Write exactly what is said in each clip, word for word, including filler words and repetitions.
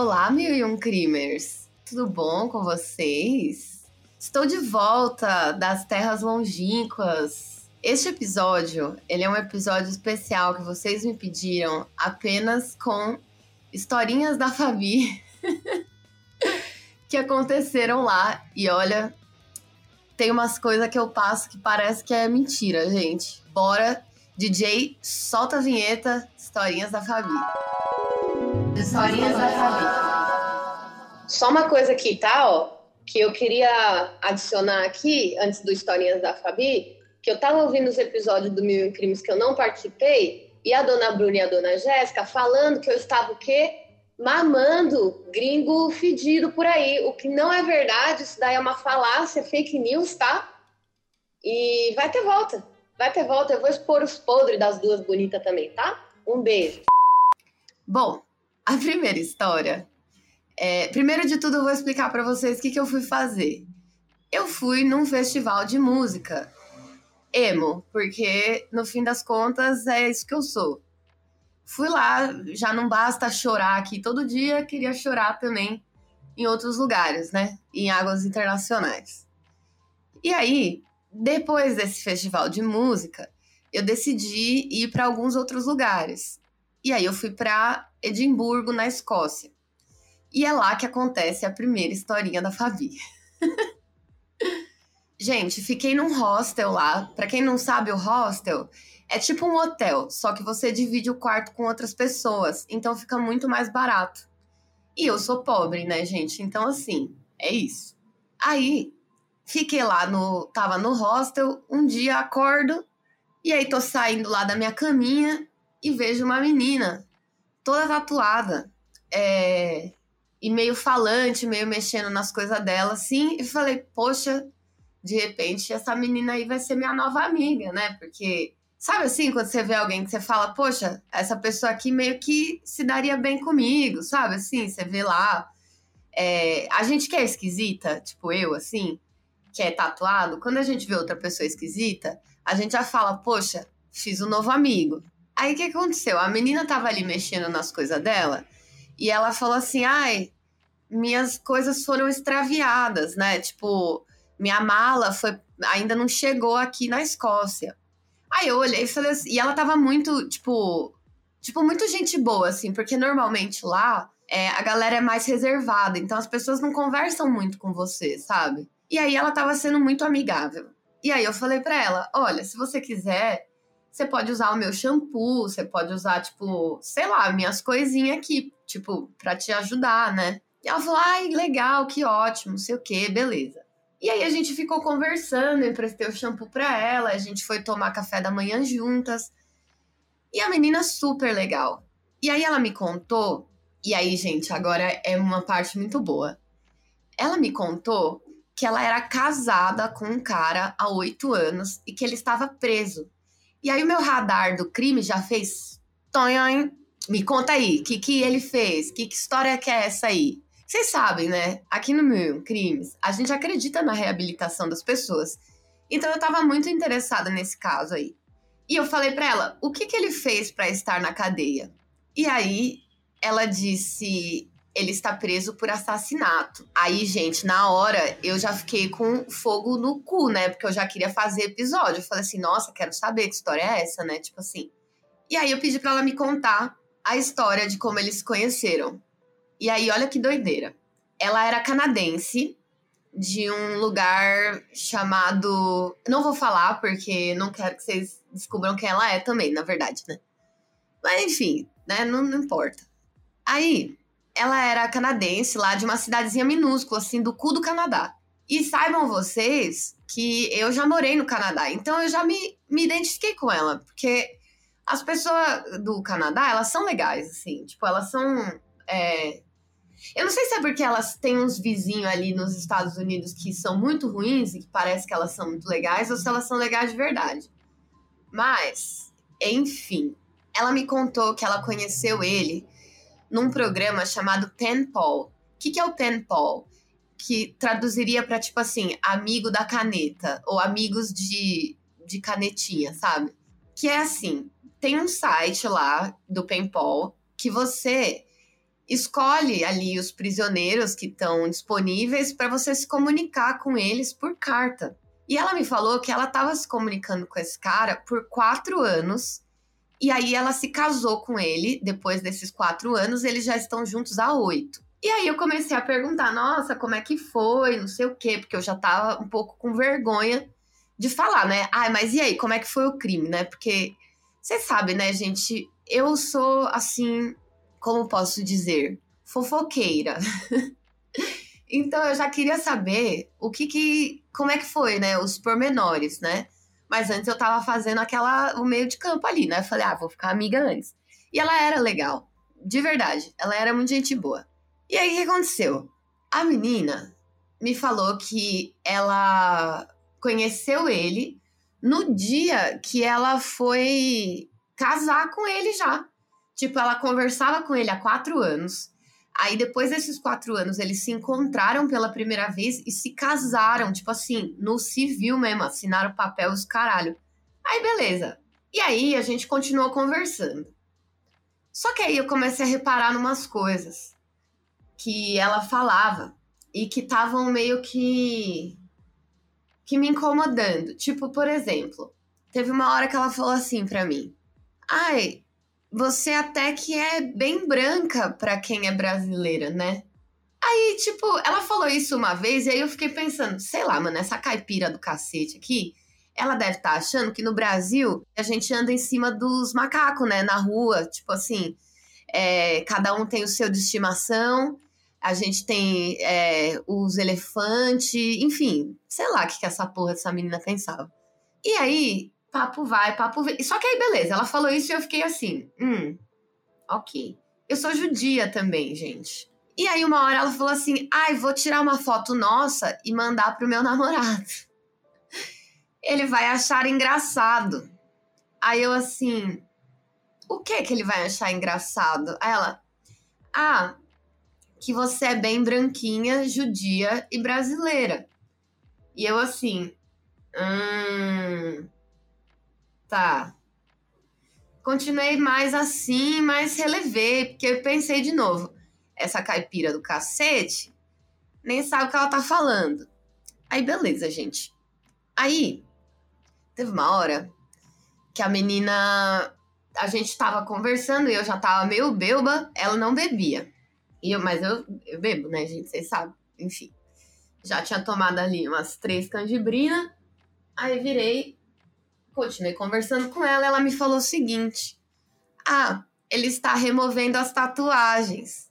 Olá, Mil e um Crimers! Tudo bom com vocês? Estou de volta das terras longínquas. Este episódio, ele é um episódio especial que vocês me pediram apenas com historinhas da Fabi que aconteceram lá. E olha, tem umas coisas que eu passo que parece que é mentira, gente. Bora, D J, solta a vinheta, historinhas da Fabi. Historinhas da Fabi. Só uma coisa aqui, tá? Ó, que eu queria adicionar aqui, antes do Historinhas da Fabi, que eu tava ouvindo os episódios do Mil Crimes que eu não participei, e a dona Bruna e a dona Jéssica falando que eu estava o quê? Mamando gringo fedido por aí. O que não é verdade, isso daí é uma falácia, fake news, tá? E vai ter volta. Vai ter volta. Eu vou expor os podres das duas bonitas também, tá? Um beijo. Bom. A primeira história, é, primeiro de tudo eu vou explicar para vocês o que, que eu fui fazer. Eu fui num festival de música, emo, porque no fim das contas é isso que eu sou. Fui lá, já não basta chorar aqui todo dia, queria chorar também em outros lugares, né? Em águas internacionais. E aí, depois desse festival de música, eu decidi ir para alguns outros lugares. E aí eu fui para Edimburgo, na Escócia. E é lá que acontece a primeira historinha da Fabi. Gente, fiquei num hostel lá. Para quem não sabe, o hostel é tipo um hotel, só que você divide o quarto com outras pessoas, então fica muito mais barato. E eu sou pobre, né, gente? Então, assim, é isso. Aí, fiquei lá, no, tava no hostel, um dia acordo, e aí tô saindo lá da minha caminha e vejo uma menina toda tatuada, é, e meio falante, meio mexendo nas coisas dela, assim, e falei, poxa, de repente essa menina aí vai ser minha nova amiga, né? Porque, sabe assim, quando você vê alguém que você fala, poxa, essa pessoa aqui meio que se daria bem comigo, sabe? Assim, você vê lá, é, a gente que é esquisita, tipo eu, assim, que é tatuado, quando a gente vê outra pessoa esquisita, a gente já fala, poxa, fiz um novo amigo. Aí o que aconteceu? A menina tava ali mexendo nas coisas dela e ela falou assim, ai, minhas coisas foram extraviadas, né? Tipo, minha mala foi, ainda não chegou aqui na Escócia. Aí eu olhei e falei assim, e ela tava muito, tipo, tipo, muito gente boa, assim, porque normalmente lá é, a galera é mais reservada, então as pessoas não conversam muito com você, sabe? E aí ela tava sendo muito amigável. E aí eu falei pra ela, olha, se você quiser, você pode usar o meu shampoo, você pode usar, tipo, sei lá, minhas coisinhas aqui, tipo, pra te ajudar, né? E ela falou, ai, legal, que ótimo, sei o quê, beleza. E aí a gente ficou conversando, eu emprestei o shampoo pra ela, a gente foi tomar café da manhã juntas. E a menina super legal. E aí ela me contou, e aí, gente, agora é uma parte muito boa. Ela me contou que ela era casada com um cara há oito anos e que ele estava preso. E aí o meu radar do crime já fez... Me conta aí, o que, que ele fez? Que, que história que é essa aí? Vocês sabem, né? Aqui no Mil Crimes, a gente acredita na reabilitação das pessoas. Então eu tava muito interessada nesse caso aí. E eu falei pra ela, o que, que ele fez pra estar na cadeia? E aí ela disse, ele está preso por assassinato. Aí, gente, na hora, eu já fiquei com fogo no cu, né? Porque eu já queria fazer episódio. Eu falei assim, nossa, quero saber que história é essa, né? Tipo assim. E aí, eu pedi pra ela me contar a história de como eles se conheceram. E aí, olha que doideira. Ela era canadense, de um lugar chamado... Não vou falar, porque não quero que vocês descubram quem ela é também, na verdade, né? Mas, enfim, né? Não, não importa. Aí... Ela era canadense lá de uma cidadezinha minúscula, assim, do cu do Canadá. E saibam vocês que eu já morei no Canadá, então eu já me, me identifiquei com ela, porque as pessoas do Canadá, elas são legais, assim, tipo, elas são... É... Eu não sei se é porque elas têm uns vizinhos ali nos Estados Unidos que são muito ruins e que parece que elas são muito legais, ou se elas são legais de verdade. Mas, enfim, ela me contou que ela conheceu ele num programa chamado Penpal. O que, que é o Penpal? Que traduziria para, tipo assim, amigo da caneta, ou amigos de, de canetinha, sabe? Que é assim, tem um site lá do Penpal que você escolhe ali os prisioneiros que estão disponíveis para você se comunicar com eles por carta. E ela me falou que ela estava se comunicando com esse cara por quatro anos, e aí ela se casou com ele. Depois desses quatro anos, eles já estão juntos há oito. E aí eu comecei a perguntar, nossa, como é que foi, não sei o quê, porque eu já tava um pouco com vergonha de falar, né? Ah, mas e aí, como é que foi o crime, né? Porque, você sabe, né, gente, eu sou, assim, como posso dizer, fofoqueira. Então, eu já queria saber o que que, como é que foi, né, os pormenores, né? Mas antes eu tava fazendo aquela, o meio de campo ali, né? Eu falei, ah, vou ficar amiga antes. E ela era legal, de verdade, ela era muito gente boa. E aí, o que aconteceu? A menina me falou que ela conheceu ele no dia que ela foi casar com ele já. Tipo, ela conversava com ele há quatro anos. Aí, depois desses quatro anos, eles se encontraram pela primeira vez e se casaram. Tipo assim, no civil mesmo, assinaram papel e os caralho. Aí, beleza. E aí, a gente continuou conversando. Só que aí, eu comecei a reparar em umas coisas que ela falava e que estavam meio que, que me incomodando. Tipo, por exemplo, teve uma hora que ela falou assim pra mim, ai, você até que é bem branca pra quem é brasileira, né? Aí, tipo, ela falou isso uma vez e aí eu fiquei pensando, sei lá, mano, essa caipira do cacete aqui, ela deve estar achando que no Brasil a gente anda em cima dos macacos, né? Na rua, tipo assim, é, cada um tem o seu de estimação. A gente tem é, os elefantes, enfim, sei lá o que, que essa porra dessa menina pensava. E aí, papo vai, papo vem. Só que aí, beleza, ela falou isso e eu fiquei assim, hum, ok. Eu sou judia também, gente. E aí, uma hora ela falou assim, ai, vou tirar uma foto nossa e mandar pro meu namorado. Ele vai achar engraçado. Aí eu assim, o que que ele vai achar engraçado? Aí ela, ah, que você é bem branquinha, judia e brasileira. E eu assim, hum, tá. Continuei mais assim, mas relevei, porque eu pensei de novo, essa caipira do cacete nem sabe o que ela tá falando. Aí beleza, gente. Aí, teve uma hora que a menina, a gente tava conversando e eu já tava meio bêba, ela não bebia. E eu, mas eu, eu bebo, né, gente? Vocês sabem. Enfim, já tinha tomado ali umas três canjibrinas. Aí virei, continuei conversando com ela. Ela me falou o seguinte. Ah, ele está removendo as tatuagens.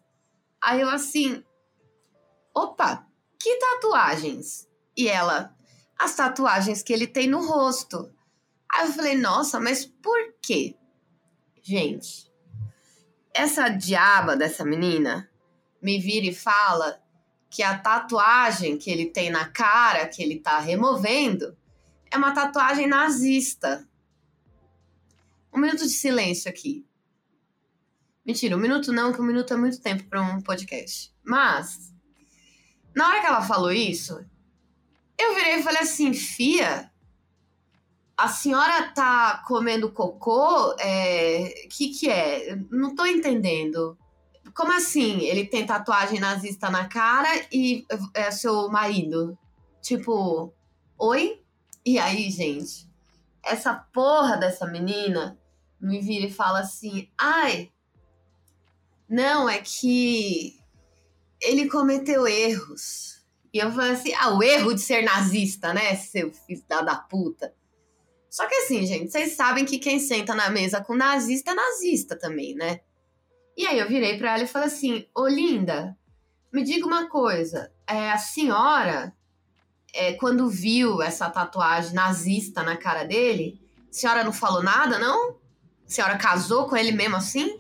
Aí eu assim, opa, que tatuagens? E ela, as tatuagens que ele tem no rosto. Aí eu falei, nossa, mas por quê? Gente, essa diaba dessa menina me vira e fala que a tatuagem que ele tem na cara, que ele tá removendo, é uma tatuagem nazista. Um minuto de silêncio aqui. Mentira, um minuto não, que um minuto é muito tempo pra um podcast. Mas, na hora que ela falou isso, eu virei e falei assim, fia, a senhora tá comendo cocô? É, que que é? Não tô entendendo. Como assim? Ele tem tatuagem nazista na cara e é seu marido? Tipo, oi? E aí, gente? Essa porra dessa menina me vira e fala assim, ai, não, é que ele cometeu erros. E eu falei assim, ah, o erro de ser nazista, né, seu filho da puta. Só que assim, gente, vocês sabem que quem senta na mesa com nazista é nazista também, né? E aí eu virei pra ela e falei assim, ô linda, me diga uma coisa, é, a senhora, é, quando viu essa tatuagem nazista na cara dele, a senhora não falou nada, não? A senhora casou com ele mesmo assim?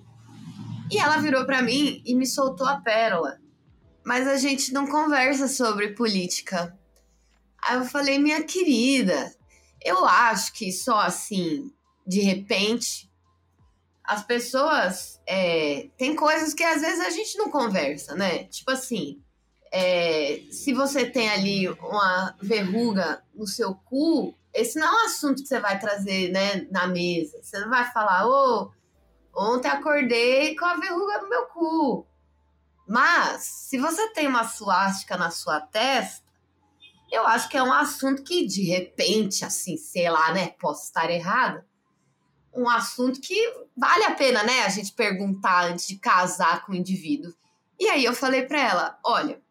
E ela virou pra mim e me soltou a pérola. Mas a gente não conversa sobre política. Aí eu falei, minha querida, eu acho que só assim, de repente, as pessoas, é, tem coisas que às vezes a gente não conversa, né? Tipo assim, é, se você tem ali uma verruga no seu cu, esse não é um assunto que você vai trazer, né, na mesa. Você não vai falar, ô, ontem acordei com a verruga no meu cu. Mas, se você tem uma suástica na sua testa, eu acho que é um assunto que, de repente, assim, sei lá, né? Posso estar errada. Um assunto que vale a pena, né? A gente perguntar antes de casar com o indivíduo. E aí eu falei pra ela, olha,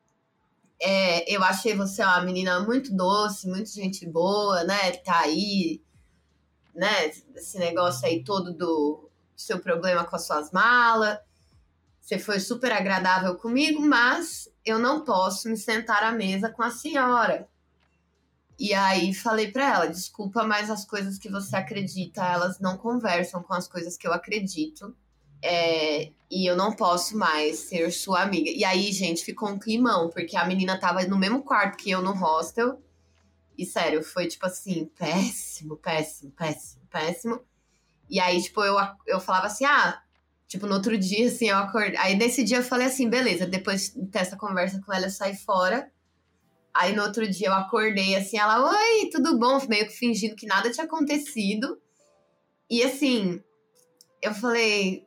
é, eu achei você uma menina muito doce, muito gente boa, né? Tá aí, né? Esse negócio aí todo do seu problema com as suas malas. Você foi super agradável comigo, mas eu não posso me sentar à mesa com a senhora. E aí falei pra ela, desculpa, mas as coisas que você acredita, elas não conversam com as coisas que eu acredito. É, e eu não posso mais ser sua amiga. E aí, gente, ficou um climão, porque a menina tava no mesmo quarto que eu no hostel. E sério, foi tipo assim, péssimo, péssimo, péssimo, péssimo. E aí, tipo, eu, eu falava assim, ah... Tipo, no outro dia, assim, eu acordei... Aí, nesse dia, eu falei assim, beleza, depois dessa conversa com ela, eu saí fora. Aí, no outro dia, eu acordei, assim, ela... Oi, tudo bom? Meio que fingindo que nada tinha acontecido. E, assim, eu falei...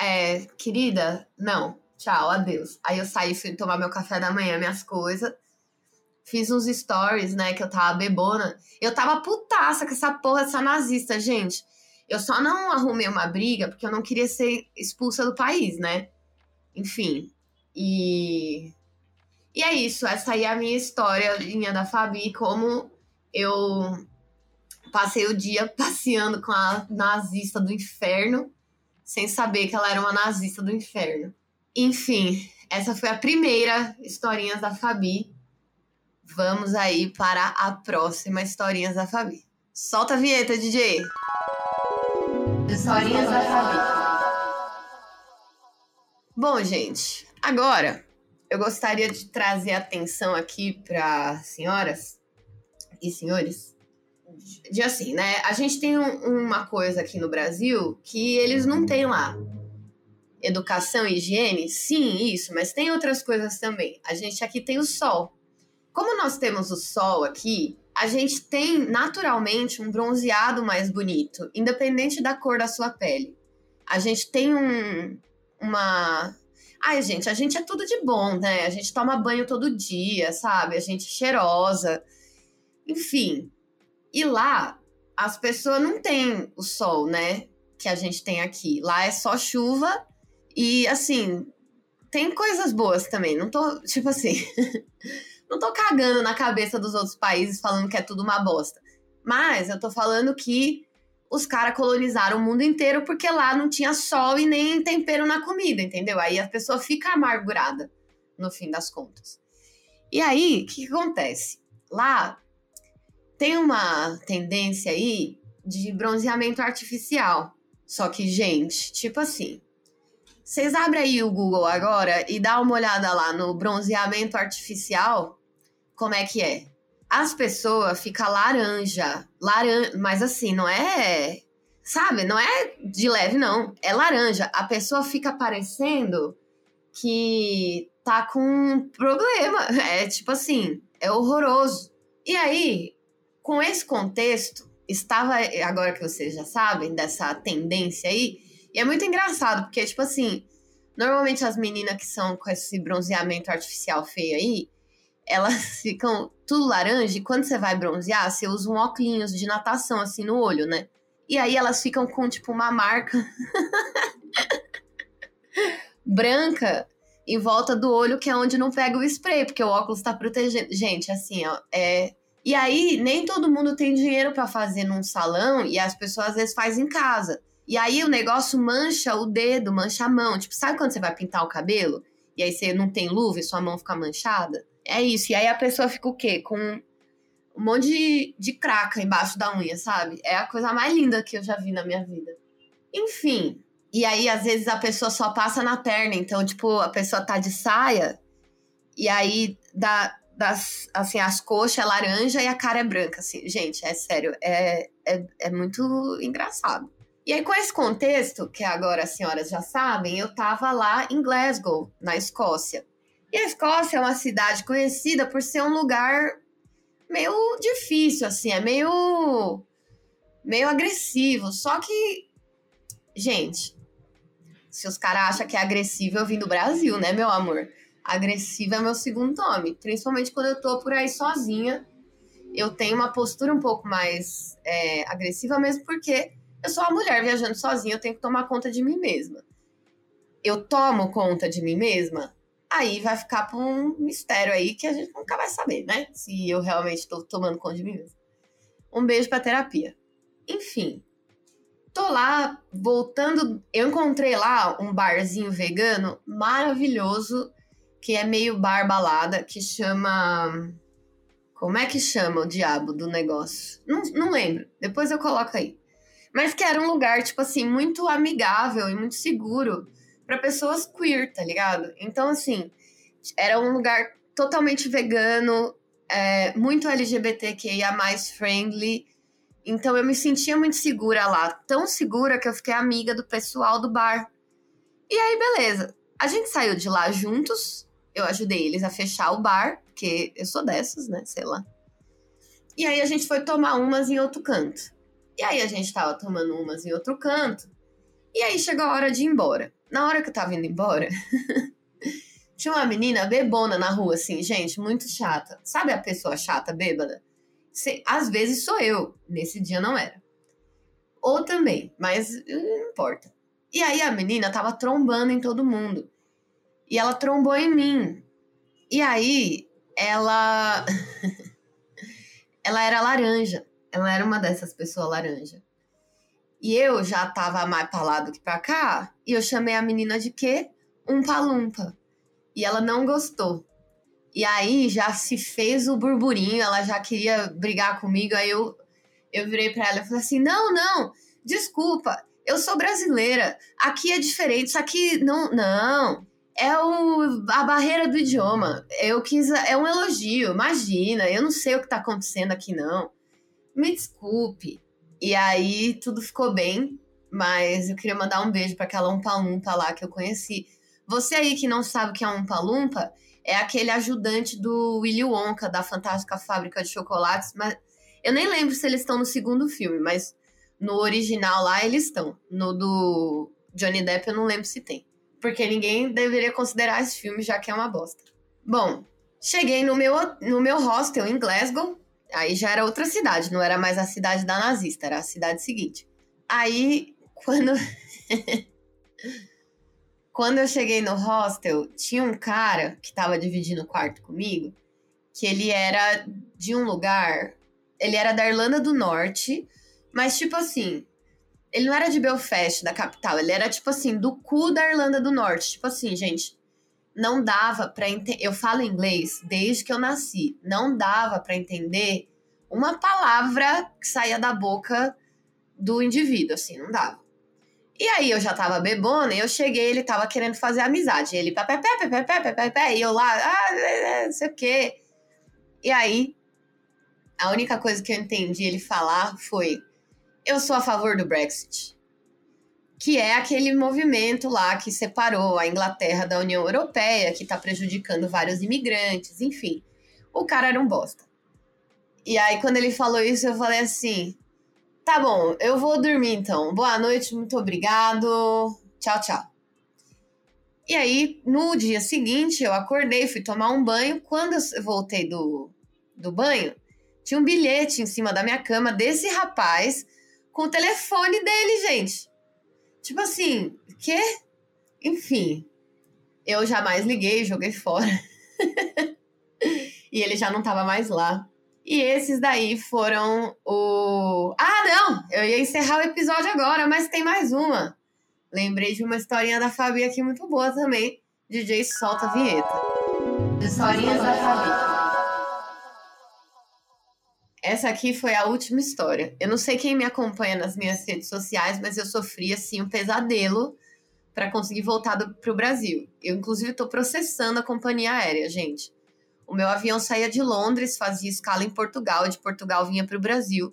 É, querida, não, tchau, adeus. Aí, eu saí, fui tomar meu café da manhã, minhas coisas. Fiz uns stories, né, que eu tava bebona. Eu tava putaça com essa porra, essa nazista, gente. Eu só não arrumei uma briga porque eu não queria ser expulsa do país, né? Enfim, e... E é isso, essa aí é a minha história, linha da Fabi, como eu passei o dia passeando com a nazista do inferno, sem saber que ela era uma nazista do inferno. Enfim, essa foi a primeira Historinhas da Fabi. Vamos aí para a próxima Historinhas da Fabi. Solta a vinheta, D J! Historinhas da Fabi. Bom, gente, agora eu gostaria de trazer atenção aqui para senhoras e senhores de assim, né? A gente tem um, uma coisa aqui no Brasil que eles não têm lá. Educação e higiene, sim, isso, mas tem outras coisas também. A gente aqui tem o sol. Como nós temos o sol aqui, a gente tem, naturalmente, um bronzeado mais bonito, independente da cor da sua pele. A gente tem um... Uma... Ai, gente, a gente é tudo de bom, né? A gente toma banho todo dia, sabe? A gente é cheirosa. Enfim. E lá, as pessoas não têm o sol, né? Que a gente tem aqui. Lá é só chuva e, assim... Tem coisas boas também. Não tô... Tipo assim... Não tô cagando na cabeça dos outros países falando que é tudo uma bosta. Mas eu tô falando que os caras colonizaram o mundo inteiro porque lá não tinha sol e nem tempero na comida, entendeu? Aí a pessoa fica amargurada, no fim das contas. E aí, o que, que acontece? Lá tem uma tendência aí de bronzeamento artificial. Só que, gente, tipo assim... Vocês abrem aí o Google agora e dá uma olhada lá no bronzeamento artificial, como é que é? As pessoas ficam laranja, laran... mas assim, não é, sabe, não é de leve não, é laranja. A pessoa fica parecendo que tá com um problema, é tipo assim, é horroroso. E aí, com esse contexto, estava, agora que vocês já sabem dessa tendência aí, e é muito engraçado, porque, tipo assim, normalmente as meninas que são com esse bronzeamento artificial feio aí, elas ficam tudo laranja, e quando você vai bronzear, você usa um óculos de natação, assim, no olho, né? E aí elas ficam com, tipo, uma marca branca em volta do olho, que é onde não pega o spray, porque o óculos tá protegendo. Gente, assim, ó, é... E aí, nem todo mundo tem dinheiro pra fazer num salão, e as pessoas, às vezes, fazem em casa. E aí o negócio mancha o dedo, mancha a mão. Tipo, sabe quando você vai pintar o cabelo? E aí você não tem luva e sua mão fica manchada? É isso. E aí a pessoa fica o quê? Com um monte de, de craca embaixo da unha, sabe? É a coisa mais linda que eu já vi na minha vida. Enfim. E aí, às vezes, a pessoa só passa na perna. Então, tipo, a pessoa tá de saia. E aí, dá, das, assim, as coxas é laranja e a cara é branca. Assim. Gente, é sério. É, é, é muito engraçado. E aí, com esse contexto, que agora as senhoras já sabem, eu tava lá em Glasgow, na Escócia. E a Escócia é uma cidade conhecida por ser um lugar meio difícil, assim, é meio, meio agressivo. Só que, gente, Se os caras acham que é agressivo, eu vim do Brasil, né, meu amor? Agressiva é meu segundo nome. Principalmente quando eu tô por aí sozinha, eu tenho uma postura um pouco mais é, agressiva, mesmo porque eu sou uma mulher viajando sozinha, eu tenho que tomar conta de mim mesma. Eu tomo conta de mim mesma, aí vai ficar pra um mistério aí que a gente nunca vai saber, né? Se eu realmente tô tomando conta de mim mesma. Um beijo pra terapia. Enfim, tô lá, voltando... Eu encontrei lá um barzinho vegano maravilhoso, que é meio bar balada, que chama... Como é que chama o diabo do negócio? Não, não lembro, depois eu coloco aí. Mas que era um lugar, tipo assim, muito amigável e muito seguro pra pessoas queer, tá ligado? Então, assim, era um lugar totalmente vegano, é, muito L G B T Q I A mais, friendly. Então, eu me sentia muito segura lá. Tão segura que eu fiquei amiga do pessoal do bar. E aí, beleza. A gente saiu de lá juntos. Eu ajudei eles a fechar o bar. Porque eu sou dessas, né? Sei lá. E aí a gente foi tomar umas em outro canto. E aí a gente tava tomando umas em outro canto. E aí chegou a hora de ir embora. Na hora que eu tava indo embora, tinha uma menina bebona na rua, assim, gente, muito chata. Sabe a pessoa chata, bêbada? Se, às vezes sou eu. Nesse dia não era. Ou também, mas não importa. E aí a menina tava trombando em todo mundo. E ela trombou em mim. E aí... Ela... ela era laranja. Ela era uma dessas pessoas laranja. E eu já tava mais pra lá do que pra cá. E eu chamei a menina de quê? Umpa-lumpa. E ela não gostou. E aí já se fez o burburinho. Ela já queria brigar comigo. Aí eu, eu virei pra ela e falei assim... Não, não. Desculpa. Eu sou brasileira. Aqui é diferente. Isso aqui não... Não... É o, a barreira do idioma. Eu quis, é um elogio, imagina. Eu não sei o que tá acontecendo aqui, não. Me desculpe. E aí tudo ficou bem, mas eu queria mandar um beijo pra aquela umpa-lumpa lá que eu conheci. Você aí que não sabe o que é umpa-lumpa, é aquele ajudante do Willy Wonka, da Fantástica Fábrica de Chocolates. Mas eu nem lembro se eles estão no segundo filme, mas no original lá eles estão. No do Johnny Depp eu não lembro se tem. Porque ninguém deveria considerar esse filme, já que é uma bosta. Bom, cheguei no meu, no meu hostel em Glasgow. Aí já era outra cidade, não era mais a cidade da nazista, era a cidade seguinte. Aí, quando... quando eu cheguei no hostel, tinha um cara que tava dividindo o quarto comigo, que ele era de um lugar... Ele era da Irlanda do Norte, mas tipo assim... Ele não era de Belfast, da capital. Ele era, tipo assim, do cu da Irlanda do Norte. Tipo assim, gente, não dava pra entender... Eu falo inglês desde que eu nasci. Não dava pra entender uma palavra que saía da boca do indivíduo, assim, não dava. E aí, eu já tava bebona, e eu cheguei, ele tava querendo fazer amizade. Ele, pé, pé, pé, pé, pé, pé, pé, pé, e eu lá, ah, não sei o quê. E aí, a única coisa que eu entendi ele falar foi... Eu sou a favor do Brexit, que é aquele movimento lá que separou a Inglaterra da União Europeia, que tá prejudicando vários imigrantes, enfim. O cara era um bosta. E aí, quando ele falou isso, eu falei assim, tá bom, eu vou dormir então. Boa noite, muito obrigado, tchau, tchau. E aí, no dia seguinte, eu acordei, fui tomar um banho. Quando eu voltei do, do banho, tinha um bilhete em cima da minha cama desse rapaz... Com o telefone dele, gente. Tipo assim, que? Enfim, eu jamais liguei, joguei fora. E ele já não tava mais lá. E esses daí foram o... Ah, não! Eu ia encerrar o episódio agora, mas tem mais uma. Lembrei de uma historinha da Fabi aqui muito boa também. D J solta a vinheta. Historinhas da Fabi. Essa aqui foi a última história. Eu não sei quem me acompanha nas minhas redes sociais, mas eu sofri, assim, um pesadelo para conseguir voltar do, pro Brasil. Eu, inclusive, tô processando a companhia aérea, gente. O meu avião saía de Londres, fazia escala em Portugal, e de Portugal vinha pro Brasil.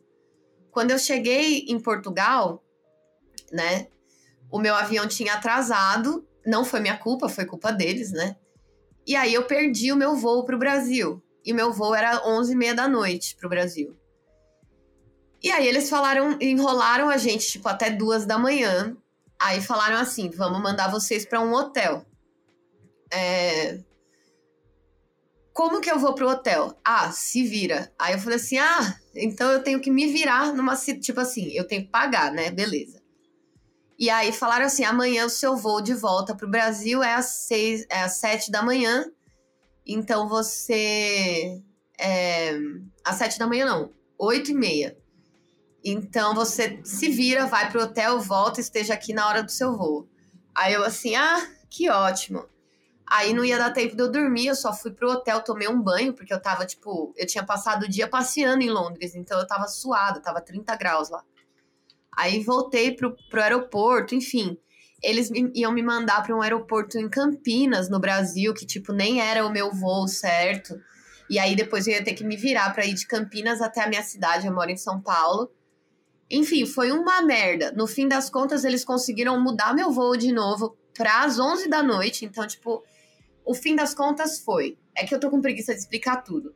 Quando eu cheguei em Portugal, né, o meu avião tinha atrasado, não foi minha culpa, foi culpa deles, né? E aí eu perdi o meu voo pro Brasil. E meu voo era onze e meia da noite pro Brasil. E aí eles falaram, enrolaram a gente, tipo, até duas da manhã. Aí falaram assim, vamos mandar vocês para um hotel. É... Como que eu vou pro hotel? Ah, se vira. Aí eu falei assim, ah, então eu tenho que me virar numa... Tipo assim, eu tenho que pagar, né? Beleza. E aí falaram assim, amanhã o seu voo de volta pro Brasil é às, seis, é às sete da manhã. Então você... É... Às sete da manhã não, oito e meia. Então você se vira, vai pro hotel, volta, esteja aqui na hora do seu voo. Aí eu assim, ah, que ótimo. Aí não ia dar tempo de eu dormir, eu só fui pro hotel, tomei um banho, porque eu tava, tipo... Eu tinha passado o dia passeando em Londres, então eu tava suada, tava trinta graus lá. Aí voltei pro, pro aeroporto, enfim. Eles me, iam me mandar pra um aeroporto em Campinas, no Brasil, que, tipo, nem era o meu voo certo. E aí depois eu ia ter que me virar pra ir de Campinas até a minha cidade, eu moro em São Paulo. Enfim, foi uma merda. No fim das contas, eles conseguiram mudar meu voo de novo pra as onze da noite, então, tipo... O fim das contas foi... É que eu tô com preguiça de explicar tudo.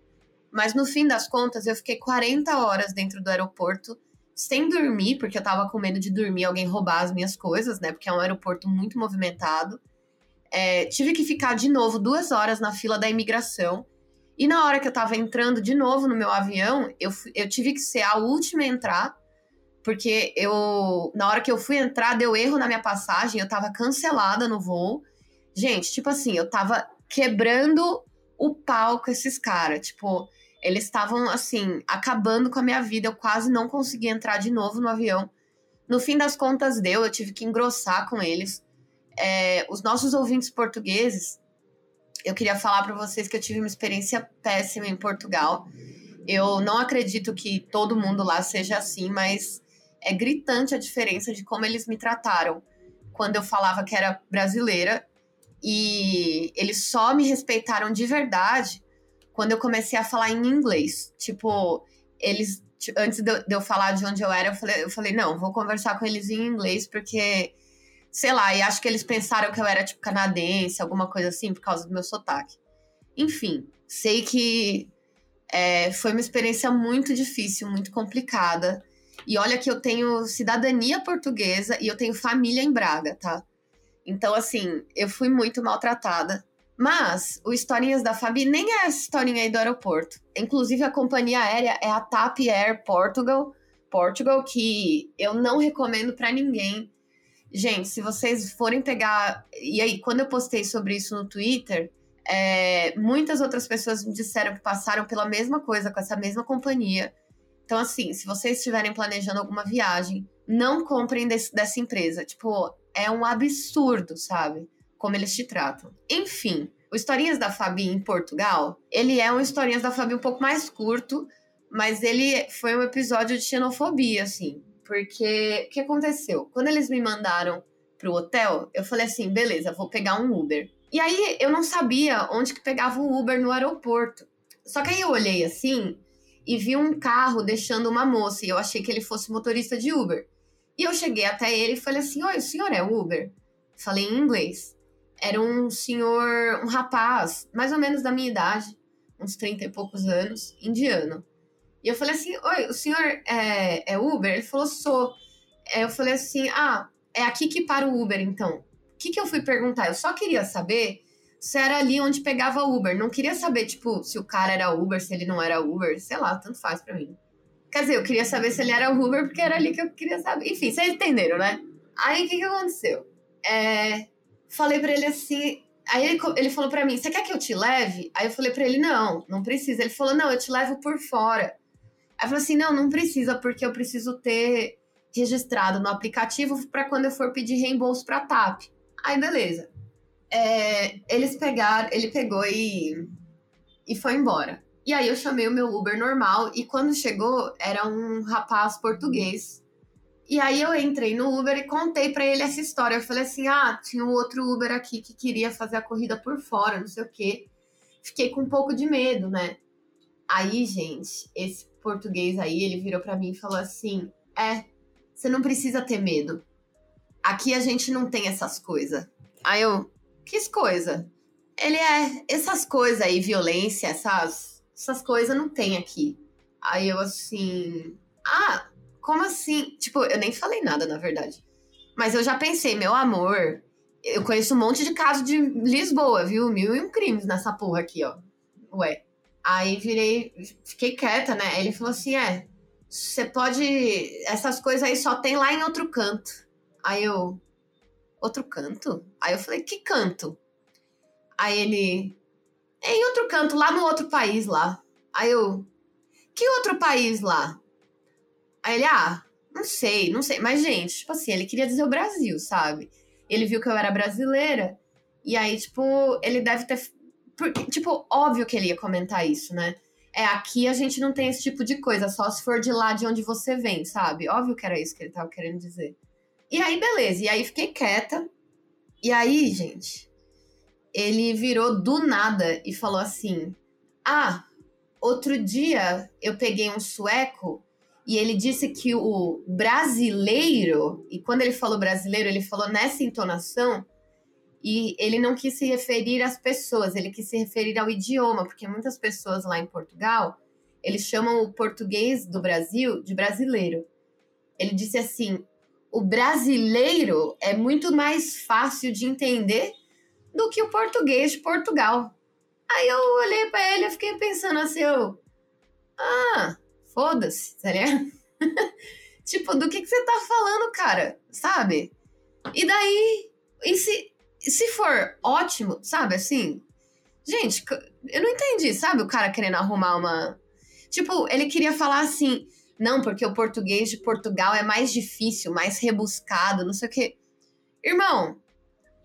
Mas no fim das contas, eu fiquei quarenta horas dentro do aeroporto, sem dormir, porque eu tava com medo de dormir, alguém roubar as minhas coisas, né? Porque é um aeroporto muito movimentado. É, tive que ficar de novo duas horas na fila da imigração. E na hora que eu tava entrando de novo no meu avião, eu, eu tive que ser a última a entrar, porque eu, na hora que eu fui entrar, deu erro na minha passagem, eu tava cancelada no voo. Gente, tipo assim, eu tava quebrando o pau com esses caras. Tipo, eles estavam, assim, acabando com a minha vida. Eu quase não consegui entrar de novo no avião. No fim das contas, deu. Eu tive que engrossar com eles. É, os nossos ouvintes portugueses, eu queria falar pra vocês que eu tive uma experiência péssima em Portugal. Eu não acredito que todo mundo lá seja assim, mas é gritante a diferença de como eles me trataram quando eu falava que era brasileira. E eles só me respeitaram de verdade quando eu comecei a falar em inglês. Tipo, eles, antes de eu falar de onde eu era, eu falei, eu falei, não, vou conversar com eles em inglês, porque, sei lá, e acho que eles pensaram que eu era, tipo, canadense, alguma coisa assim, por causa do meu sotaque. Enfim, sei que é, foi uma experiência muito difícil, muito complicada. E olha que eu tenho cidadania portuguesa e eu tenho família em Braga, tá? Então, assim, eu fui muito maltratada. Mas o Historinhas da Fabi nem é essa historinha aí do aeroporto. Inclusive, a companhia aérea é a Tap Air Portugal, Portugal, que eu não recomendo pra ninguém. Gente, se vocês forem pegar... E aí, quando eu postei sobre isso no Twitter, é... muitas outras pessoas me disseram que passaram pela mesma coisa, com essa mesma companhia. Então, assim, se vocês estiverem planejando alguma viagem, não comprem desse, dessa empresa. Tipo... É um absurdo, sabe? Como eles te tratam. Enfim, o Historinhas da Fabi em Portugal, ele é um Historinhas da Fabi um pouco mais curto, mas ele foi um episódio de xenofobia, assim. Porque, o que aconteceu? Quando eles me mandaram pro hotel, eu falei assim, beleza, vou pegar um Uber. E aí, eu não sabia onde que pegava o Uber no aeroporto. Só que aí eu olhei assim e vi um carro deixando uma moça e eu achei que ele fosse motorista de Uber. E eu cheguei até ele e falei assim, oi, o senhor é Uber? Falei em inglês. Era um senhor, um rapaz, mais ou menos da minha idade, uns trinta e poucos anos, indiano. E eu falei assim, oi, o senhor é, é Uber? Ele falou, sou. Eu falei assim, ah, é aqui que para o Uber, então. O que que eu fui perguntar? Eu só queria saber se era ali onde pegava Uber. Não queria saber, tipo, se o cara era Uber, se ele não era Uber, sei lá, tanto faz pra mim. Quer dizer, eu queria saber se ele era Uber, porque era ali que eu queria saber. Enfim, vocês entenderam, né? Aí, o que que aconteceu? É, falei pra ele assim... Aí, ele, ele falou pra mim, você quer que eu te leve? Aí, eu falei pra ele, não, não precisa. Ele falou, não, eu te levo por fora. Aí, eu falei assim, não, não precisa, porque eu preciso ter registrado no aplicativo pra quando eu for pedir reembolso pra TAP. Aí, beleza. É, eles pegaram... Ele pegou e, e foi embora. E aí eu chamei o meu Uber normal e quando chegou era um rapaz português. E aí eu entrei no Uber e contei pra ele essa história. Eu falei assim, ah, tinha um outro Uber aqui que queria fazer a corrida por fora, não sei o quê. Fiquei com um pouco de medo, né? Aí, gente, esse português aí, ele virou pra mim e falou assim, é, você não precisa ter medo. Aqui a gente não tem essas coisas. Aí eu, que coisa? Ele é, essas coisas aí, violência, essas... essas coisas não tem aqui. Aí eu assim... Ah, como assim? Tipo, eu nem falei nada, na verdade. Mas eu já pensei, meu amor, eu conheço um monte de casos de Lisboa, viu? Mil e um crimes nessa porra aqui, ó. Ué. Aí virei, fiquei quieta, né? Ele falou assim, é, você pode... Essas coisas aí só tem lá em outro canto. Aí eu... Outro canto? Aí eu falei, que canto? Aí ele... É em outro canto, lá no outro país, lá. Aí eu... Que outro país lá? Aí ele, ah, não sei, não sei. Mas, gente, tipo assim, ele queria dizer o Brasil, sabe? Ele viu que eu era brasileira. E aí, tipo, ele deve ter... Porque, tipo, óbvio que ele ia comentar isso, né? É, aqui a gente não tem esse tipo de coisa, só se for de lá de onde você vem, sabe? Óbvio que era isso que ele tava querendo dizer. E aí, beleza. E aí, fiquei quieta. E aí, gente, ele virou do nada e falou assim... Ah, outro dia eu peguei um sueco e ele disse que o brasileiro... E quando ele falou brasileiro, ele falou nessa entonação... E ele não quis se referir às pessoas, ele quis se referir ao idioma, porque muitas pessoas lá em Portugal, eles chamam o português do Brasil de brasileiro. Ele disse assim, o brasileiro é muito mais fácil de entender do que o português de Portugal. Aí eu olhei pra ele e fiquei pensando assim, eu, ah, foda-se, tá ligado? Tipo, do que, que você tá falando, cara, sabe? E daí, e se... Se for ótimo, sabe, assim... Gente, eu não entendi, sabe? O cara querendo arrumar uma... Tipo, ele queria falar assim... Não, porque o português de Portugal é mais difícil, mais rebuscado, não sei o quê. Irmão,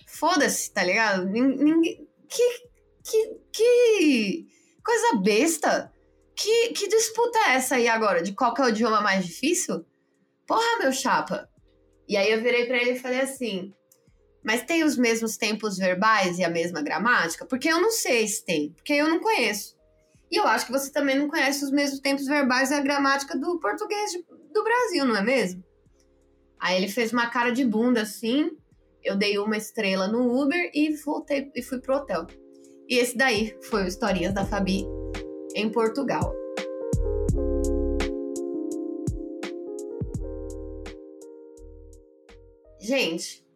foda-se, tá ligado? Ninguém... Que... Que... que coisa besta! Que, que disputa é essa aí agora? De qual que é o idioma mais difícil? Porra, meu chapa! E aí eu virei pra ele e falei assim... Mas tem os mesmos tempos verbais e a mesma gramática? Porque eu não sei se tem, porque eu não conheço. E eu acho que você também não conhece os mesmos tempos verbais e a gramática do português do Brasil, não é mesmo? Aí ele fez uma cara de bunda assim, eu dei uma estrela no Uber e voltei e fui pro hotel. E esse daí foi o Historinhas da Fabi em Portugal. Gente...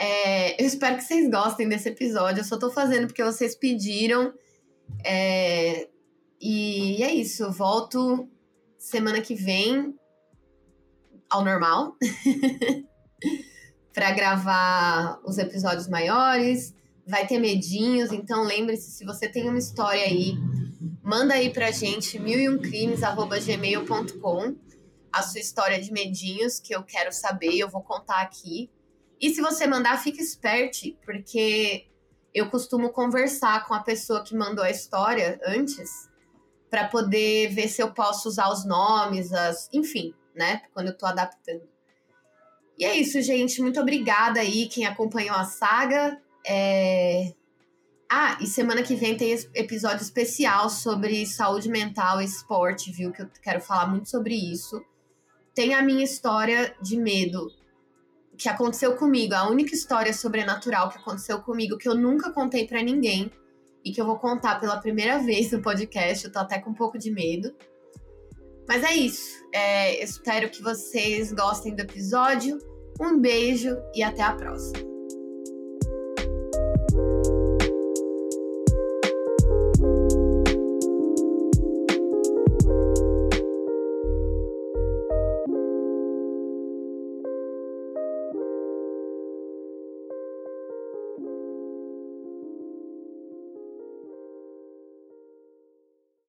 É, eu espero que vocês gostem desse episódio. Eu só tô fazendo porque vocês pediram. É, e é isso. Eu volto semana que vem ao normal pra gravar os episódios maiores. Vai ter medinhos, então lembre-se, se você tem uma história aí, manda aí pra gente mil e um crimes arroba gmail ponto com a sua história de medinhos que eu quero saber e eu vou contar aqui. E se você mandar, fique esperto, porque eu costumo conversar com a pessoa que mandou a história antes para poder ver se eu posso usar os nomes, as, enfim, né? Quando eu tô adaptando. E é isso, gente. Muito obrigada aí quem acompanhou a saga. É... Ah, e semana que vem tem episódio especial sobre saúde mental e esporte, viu? Que eu quero falar muito sobre isso. Tem a minha história de medo que aconteceu comigo, a única história sobrenatural que aconteceu comigo, que eu nunca contei pra ninguém, e que eu vou contar pela primeira vez no podcast, eu tô até com um pouco de medo. Mas é isso, é, eu espero que vocês gostem do episódio, um beijo e até a próxima.